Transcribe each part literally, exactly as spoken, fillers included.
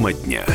Тема дня.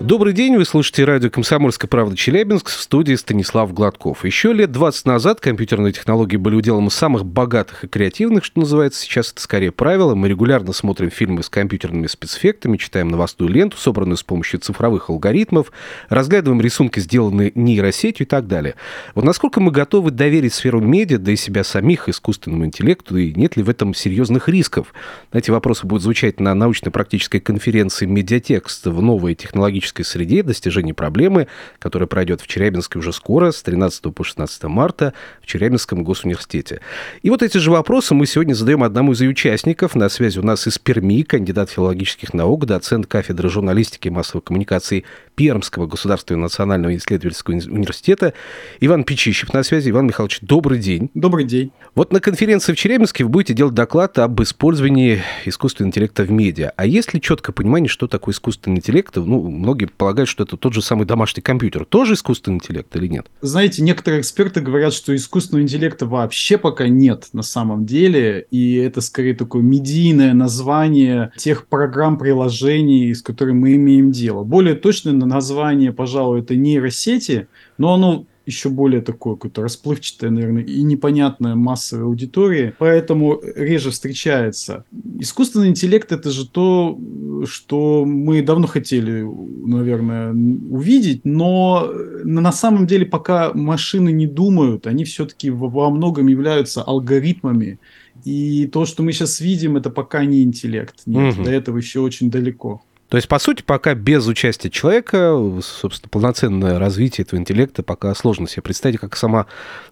Добрый день, вы слушаете радио «Комсомольская правда Челябинск», в студии Станислав Гладков. Еще лет двадцать назад компьютерные технологии были уделом из самых богатых и креативных, что называется. Сейчас это скорее правило. Мы регулярно смотрим фильмы с компьютерными спецэффектами, читаем новостную ленту, собранную с помощью цифровых алгоритмов, разглядываем рисунки, сделанные нейросетью и так далее. Вот насколько мы готовы доверить сферу медиа, да и себя самих, искусственному интеллекту, и нет ли в этом серьезных рисков? Эти вопросы будут звучать на научно-практической конференции «Медиатекст в новой технологической среде: достижения и проблемы», которая пройдет в Челябинске уже скоро, с тринадцатого по шестнадцатое марта, в Челябинском госуниверситете. И вот эти же вопросы мы сегодня задаем одному из ее участников. На связи у нас из Перми кандидат филологических наук, доцент кафедры журналистики и массовой коммуникации Пермского государственного национального исследовательского университета Иван Печищев. На связи, Иван Михайлович, добрый день. Добрый день. Вот на конференции в Челябинске вы будете делать доклад об использовании искусственного интеллекта в медиа. А есть ли четкое понимание, что такое искусственный интеллект? Ну, многие полагают, что это тот же самый домашний компьютер. Тоже искусственный интеллект или нет? Знаете, некоторые эксперты говорят, что искусственного интеллекта вообще пока нет на самом деле. И это скорее такое медийное название тех программ, приложений, с которыми мы имеем дело. Более точное название, пожалуй, это нейросети, но оно еще более такое какое-то расплывчатое, наверное, и непонятное массовой аудитории, поэтому реже встречается. Искусственный интеллект – это же то, что мы давно хотели, наверное, увидеть, но на самом деле пока машины не думают, они все-таки во многом являются алгоритмами. И то, что мы сейчас видим, это пока не интеллект. Нет, угу. До этого еще очень далеко. То есть, по сути, пока без участия человека, собственно, полноценное развитие этого интеллекта пока сложно себе представить, как само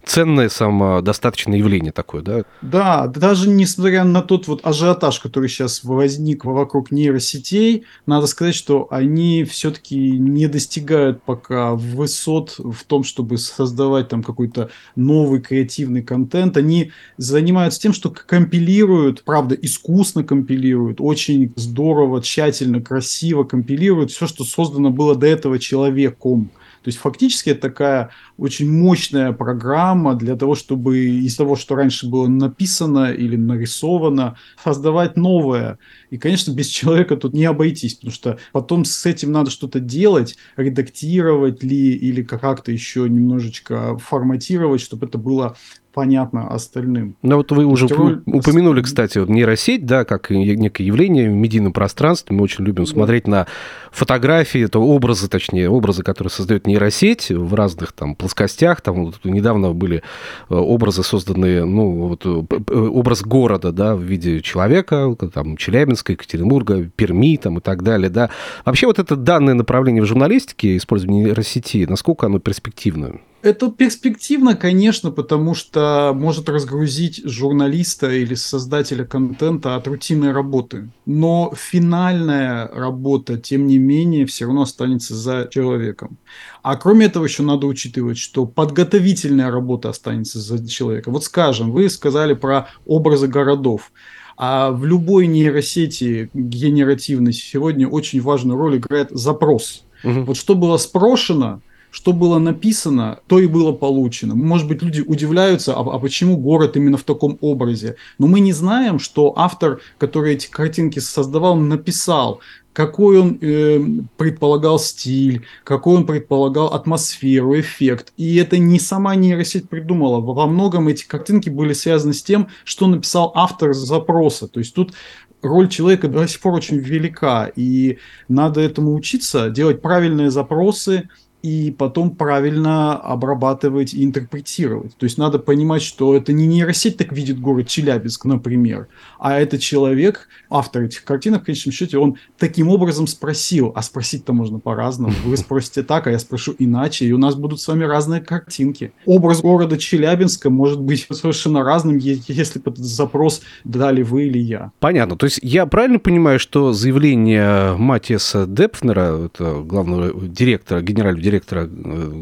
ценное, самодостаточное явление такое, да? Да, даже несмотря на тот вот ажиотаж, который сейчас возник вокруг нейросетей, надо сказать, что они все-таки не достигают пока высот в том, чтобы создавать там какой-то новый креативный контент. Они занимаются тем, что компилируют, правда, искусно компилируют, очень здорово, тщательно, красиво. красиво компилируют все, что создано было до этого человеком. То есть фактически это такая очень мощная программа для того, чтобы из того, что раньше было написано или нарисовано, создавать новое. И, конечно, без человека тут не обойтись, потому что потом с этим надо что-то делать, редактировать ли или как-то еще немножечко форматировать, чтобы это было понятно остальным. Ну вот вы уже Второй... упомянули, кстати, вот нейросеть, да, как некое явление в медийном пространстве. Мы очень любим да. смотреть на фотографии, то образы, точнее, образы, которые создает нейросеть в разных там плоскостях. Там вот, недавно были образы созданные, ну вот образ города, да, в виде человека, там Челябинска, Екатеринбурга, Перми, там и так далее, да. Вообще вот это данное направление в журналистике, использование нейросети, насколько оно перспективно? Это перспективно, конечно, потому что может разгрузить журналиста или создателя контента от рутинной работы. Но финальная работа, тем не менее, все равно останется за человеком. А кроме этого еще надо учитывать, что подготовительная работа останется за человеком. Вот скажем, вы сказали про образы городов. А в любой нейросети генеративной сегодня очень важную роль играет запрос. Угу. Вот что было спрошено, что было написано, то и было получено. Может быть, люди удивляются, а, а почему город именно в таком образе? Но мы не знаем, что автор, который эти картинки создавал, написал, какой он э, предполагал стиль, какой он предполагал атмосферу, эффект. И это не сама нейросеть придумала. Во многом эти картинки были связаны с тем, что написал автор запроса. То есть тут роль человека до сих пор очень велика. И надо этому учиться, делать правильные запросы, и потом правильно обрабатывать и интерпретировать. То есть надо понимать, что это не нейросеть так видит город Челябинск, например, а это человек, автор этих картинок, в конечном счете, он таким образом спросил, а спросить-то можно по-разному. Вы спросите так, а я спрошу иначе, и у нас будут с вами разные картинки. Образ города Челябинска может быть совершенно разным, если бы этот запрос дали вы или я. Понятно. То есть я правильно понимаю, что заявление Матиаса Депфнера, это главного директора, генерального директора, директора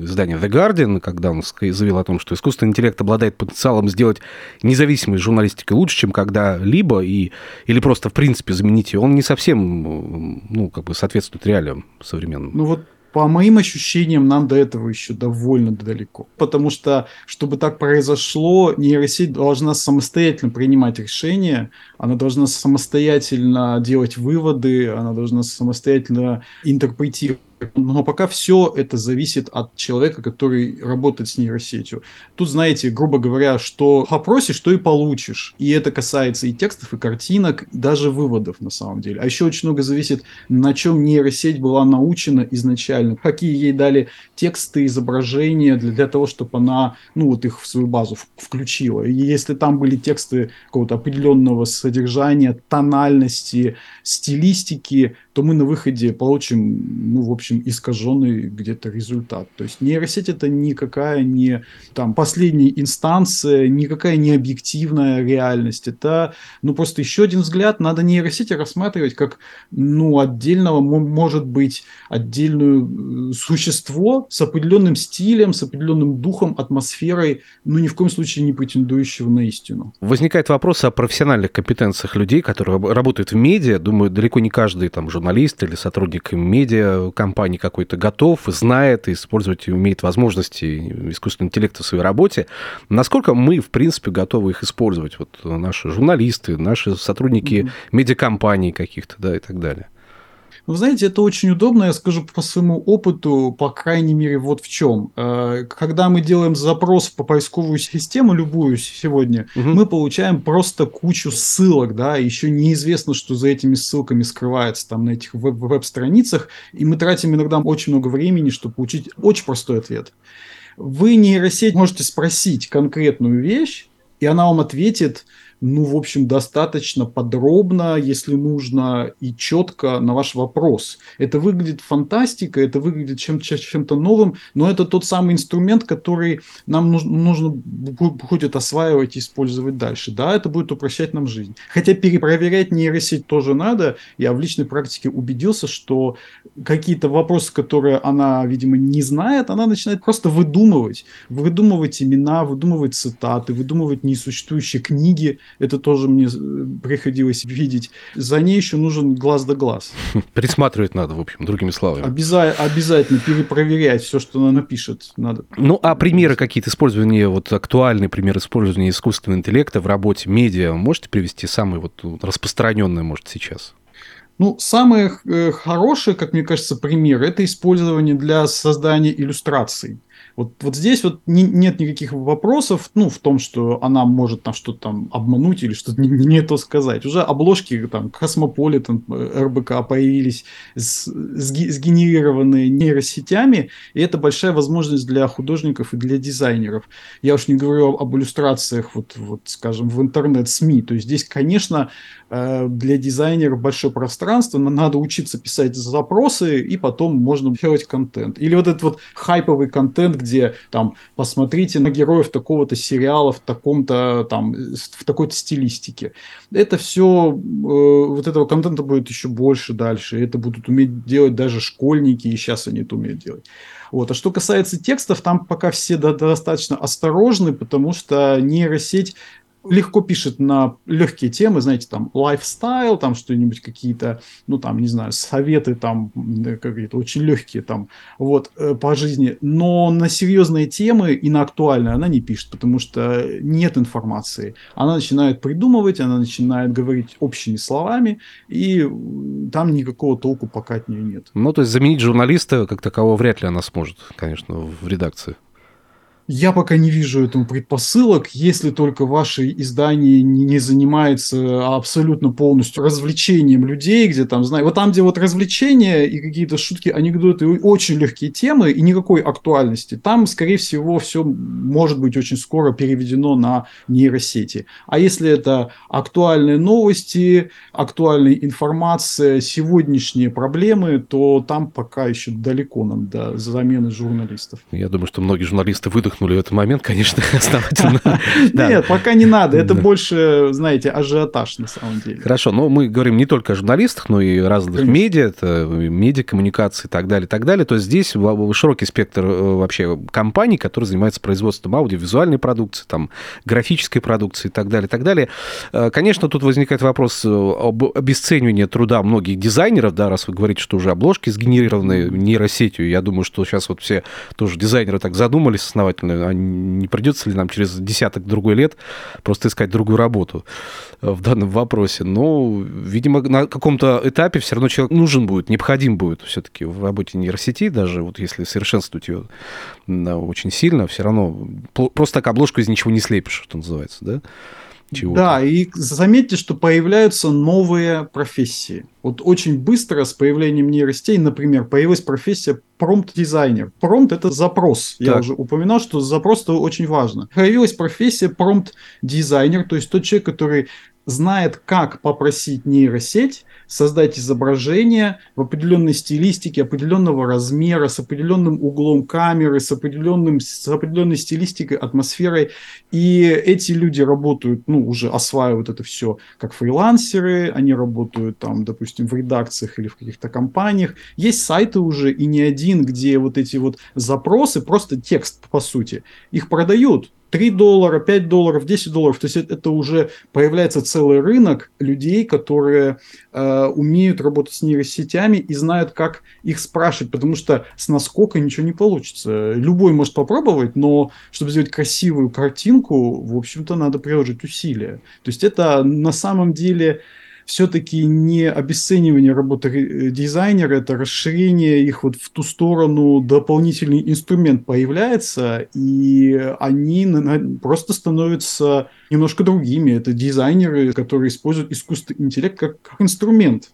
издания The Guardian, когда он заявил о том, что искусственный интеллект обладает потенциалом сделать независимость журналистики лучше, чем когда-либо, и, или просто, в принципе, заменить ее, он не совсем, ну, как бы соответствует реалиям современным. Ну вот По моим ощущениям, нам до этого еще довольно далеко. Потому что, чтобы так произошло, нейросеть должна самостоятельно принимать решения, она должна самостоятельно делать выводы, она должна самостоятельно интерпретировать. Но пока все это зависит от человека, который работает с нейросетью. Тут, знаете, грубо говоря, что попросишь, что и получишь. И это касается и текстов, и картинок, и даже выводов на самом деле. А еще очень много зависит, на чем нейросеть была научена изначально. Какие ей дали тексты, изображения для, для того, чтобы она ну, вот их в свою базу включила. И если там были тексты какого-то определенного содержания, тональности, стилистики, то мы на выходе получим, ну, в общем, искаженный где-то результат. То есть нейросеть — это никакая не там, последняя инстанция, никакая не объективная реальность. Это ну, просто еще один взгляд. Надо нейросети рассматривать как ну, отдельного, может быть, отдельное существо с определенным стилем, с определенным духом, атмосферой, но ни в коем случае не претендующего на истину. Возникает вопрос о профессиональных компетенциях людей, которые работают в медиа. Думаю, далеко не каждый там уже журналист или сотрудник медиа компании какой-то готов, знает, использовать и умеет возможности искусственного интеллекта в своей работе. Насколько мы, в принципе, готовы их использовать? Вот наши журналисты, наши сотрудники mm-hmm. медиакомпаний каких-то, да, и так далее. Вы знаете, это очень удобно, я скажу по своему опыту, по крайней мере, вот в чем. Когда мы делаем запрос по поисковую систему, любую сегодня, угу. мы получаем просто кучу ссылок, да, еще неизвестно, что за этими ссылками скрывается там на этих веб-страницах, и мы тратим иногда очень много времени, чтобы получить очень простой ответ. Вы нейросеть можете спросить конкретную вещь, и она вам ответит, ну, в общем, достаточно подробно, если нужно, и четко на ваш вопрос. Это выглядит фантастикой, это выглядит чем- чем-то новым, но это тот самый инструмент, который нам нужно, нужно будет осваивать и использовать дальше. Да, это будет упрощать нам жизнь. Хотя перепроверять нейросеть тоже надо. Я в личной практике убедился, что какие-то вопросы, которые она, видимо, не знает, она начинает просто выдумывать. Выдумывать имена, выдумывать цитаты, выдумывать несуществующие книги. Это тоже мне приходилось видеть. За ней еще нужен глаз да глаз. Присматривать надо, в общем, другими словами. Обяза- обязательно перепроверять все, что она напишет. Надо. Ну, а примеры какие-то использования, вот актуальный пример использования искусственного интеллекта в работе медиа можете привести, самые вот распространенные, может, сейчас? Ну, самые хорошие, как мне кажется, примеры – это использование для создания иллюстраций. Вот, вот здесь вот не, нет никаких вопросов, ну, в том, что она может там что-то там обмануть или что-то не, не то сказать. Уже обложки там Cosmopolitan, эр бэ ка появились, сгенерированные нейросетями, и это большая возможность для художников и для дизайнеров. Я уж не говорю об, об иллюстрациях, вот, вот, скажем, в интернет-СМИ. То есть здесь, конечно, для дизайнеров большое пространство, надо учиться писать запросы, и потом можно делать контент. Или вот этот вот хайповый контент, где там посмотрите на героев такого-то сериала в таком-то там в такой-то стилистике. Это все, э, вот этого контента будет еще больше дальше. Это будут уметь делать даже школьники, и сейчас они это умеют делать. Вот. А что касается текстов, там пока все достаточно осторожны, потому что нейросеть легко пишет на легкие темы, знаете, там, лайфстайл, там, что-нибудь какие-то, ну, там, не знаю, советы, там, какие-то очень легкие, там, вот, по жизни. Но на серьезные темы и на актуальные она не пишет, потому что нет информации. Она начинает придумывать, она начинает говорить общими словами, и там никакого толку пока от нее нет. Ну, то есть заменить журналиста как такового вряд ли она сможет, конечно, в редакции. Я пока не вижу этому предпосылок, если только ваше издание не занимается абсолютно полностью развлечением людей, где там, знаете, вот там, где вот развлечения и какие-то шутки, анекдоты, очень легкие темы и никакой актуальности, там, скорее всего, все может быть очень скоро переведено на нейросети. А если это актуальные новости, актуальная информация, сегодняшние проблемы, то там пока еще далеко нам до замены журналистов. Я думаю, что многие журналисты выдохнули впихнули в этот момент, конечно, основательно. Нет, пока не надо. Это больше, знаете, ажиотаж на самом деле. Хорошо, но мы говорим не только о журналистах, но и разных медиа, медиакоммуникации и так далее, так далее. То есть здесь широкий спектр вообще компаний, которые занимаются производством аудиовизуальной продукции, там, графической продукции и так далее, так далее. Конечно, тут возникает вопрос об обесценивании труда многих дизайнеров, да, раз вы говорите, что уже обложки сгенерированы нейросетью, я думаю, что сейчас вот все тоже дизайнеры так задумались основательно, а не придется ли нам через десяток-другой лет просто искать другую работу в данном вопросе. Но, видимо, на каком-то этапе все равно человек нужен будет, необходим будет все-таки в работе нейросети, даже вот если совершенствовать ее очень сильно, все равно просто так обложку из ничего не слепишь, что называется, да? Чего-то. Да, и заметьте, что появляются новые профессии. Вот очень быстро с появлением нейросетей, например, появилась профессия промпт-дизайнер. Промпт – это запрос. Так. Я уже упоминал, что запрос-то очень важно. Появилась профессия промпт-дизайнер, то есть тот человек, который знает, как попросить нейросеть создать изображение в определенной стилистике, определенного размера, с определенным углом камеры, с, определенным, с определенной стилистикой, атмосферой. И эти люди работают, ну, уже осваивают это все как фрилансеры, они работают там, допустим, в редакциях или в каких-то компаниях. Есть сайты уже, и не один, где вот эти вот запросы, просто текст, по сути, их продают. три доллара, пять долларов, десять долларов. То есть это уже появляется целый рынок людей, которые э, умеют работать с нейросетями и знают, как их спрашивать. Потому что с наскока ничего не получится. Любой может попробовать, но чтобы сделать красивую картинку, в общем-то, надо приложить усилия. То есть это на самом деле... Все-таки не обесценивание работы дизайнера, это расширение их вот в ту сторону, дополнительный инструмент появляется, и они просто становятся немножко другими. Это дизайнеры, которые используют искусственный интеллект как, как инструмент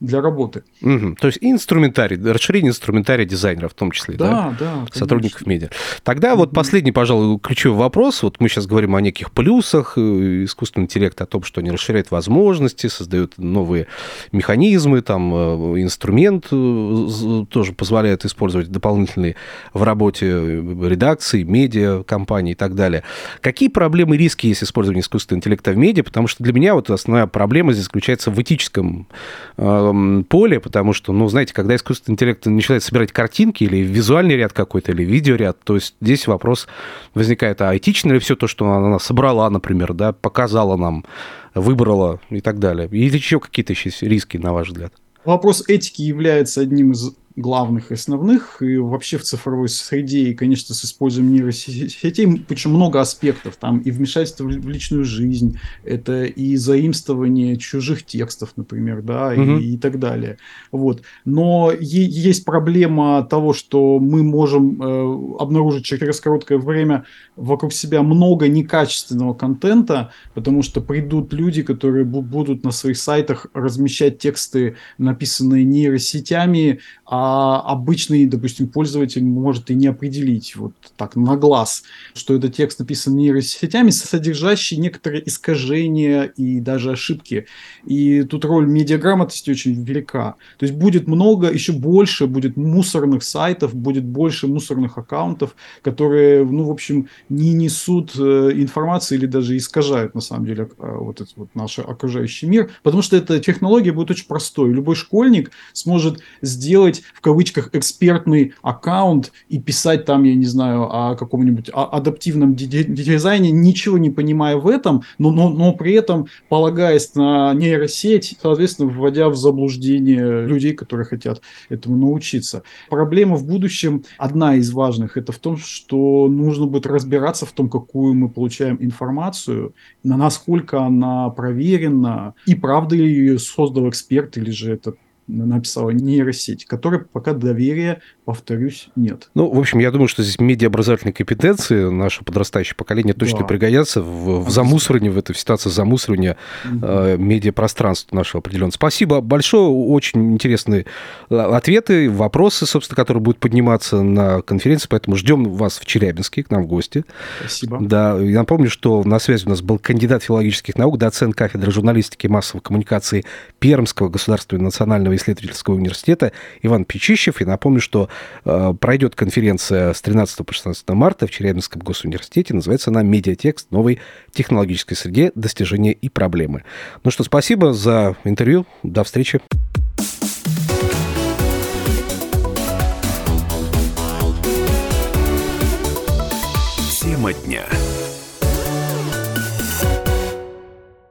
для работы. Угу. То есть инструментарий, расширение инструментария дизайнера в том числе, да? Да, да, сотрудников медиа. Тогда вот последний, пожалуй, ключевой вопрос. Вот мы сейчас говорим о неких плюсах искусственного интеллекта, о том, что они расширяют возможности, создают новые механизмы, там инструмент тоже позволяет использовать дополнительные в работе редакции, медиа, компании и так далее. Какие проблемы и риски есть использования искусственного интеллекта в медиа? Потому что для меня вот основная проблема здесь заключается в этическом поле, потому что, ну, знаете, когда искусственный интеллект начинает собирать картинки или визуальный ряд какой-то, или видеоряд, то есть здесь вопрос возникает, а этично ли все то, что она собрала, например, да, показала нам, выбрала и так далее? Или еще какие-то еще риски, на ваш взгляд? Вопрос этики является одним из главных и основных, и вообще в цифровой среде, и, конечно, с использованием нейросетей, причем много аспектов, там и вмешательство в личную жизнь, это и заимствование чужих текстов, например, да, угу. и, и так далее. Вот. Но е- есть проблема того, что мы можем э, обнаружить через короткое время вокруг себя много некачественного контента, потому что придут люди, которые бу- будут на своих сайтах размещать тексты, написанные нейросетями, а А обычный, допустим, пользователь может и не определить вот так на глаз, что этот текст написан нейросетями, содержащий некоторые искажения и даже ошибки. И тут роль медиаграмотности очень велика. То есть будет много, еще больше будет мусорных сайтов, будет больше мусорных аккаунтов, которые, ну, в общем, не несут информации или даже искажают, на самом деле, вот этот вот наш окружающий мир. Потому что эта технология будет очень простой. Любой школьник сможет сделать в кавычках экспертный аккаунт и писать там, я не знаю, о каком-нибудь адаптивном дизайне, ничего не понимая в этом, но, но, но при этом полагаясь на нейросеть, соответственно, вводя в заблуждение людей, которые хотят этому научиться. Проблема в будущем, одна из важных, это в том, что нужно будет разбираться в том, какую мы получаем информацию, насколько она проверена, и правда ли ее создал эксперт, или же это написала нейросеть, которой пока доверия, повторюсь, нет. Ну, в общем, я думаю, что здесь медиаобразовательные компетенции наше подрастающее поколение точно да. пригодятся в, в замусоривании, в этой ситуации замусоривания угу. э, медиапространства нашего определенного. Спасибо большое. Очень интересные ответы, вопросы, собственно, которые будут подниматься на конференции, поэтому ждем вас в Челябинске, к нам в гости. Спасибо. Да, я напомню, что на связи у нас был кандидат филологических наук, доцент кафедры журналистики и массовой коммуникации Пермского государственного национального исследовательского университета Иван Печищев. И напомню, что пройдет конференция с тринадцатого по шестнадцатое марта в Челябинском госуниверситете. Называется она «Медиатекст в новой технологической среде: достижения и проблемы». Ну что, спасибо за интервью. До встречи. Тема дня.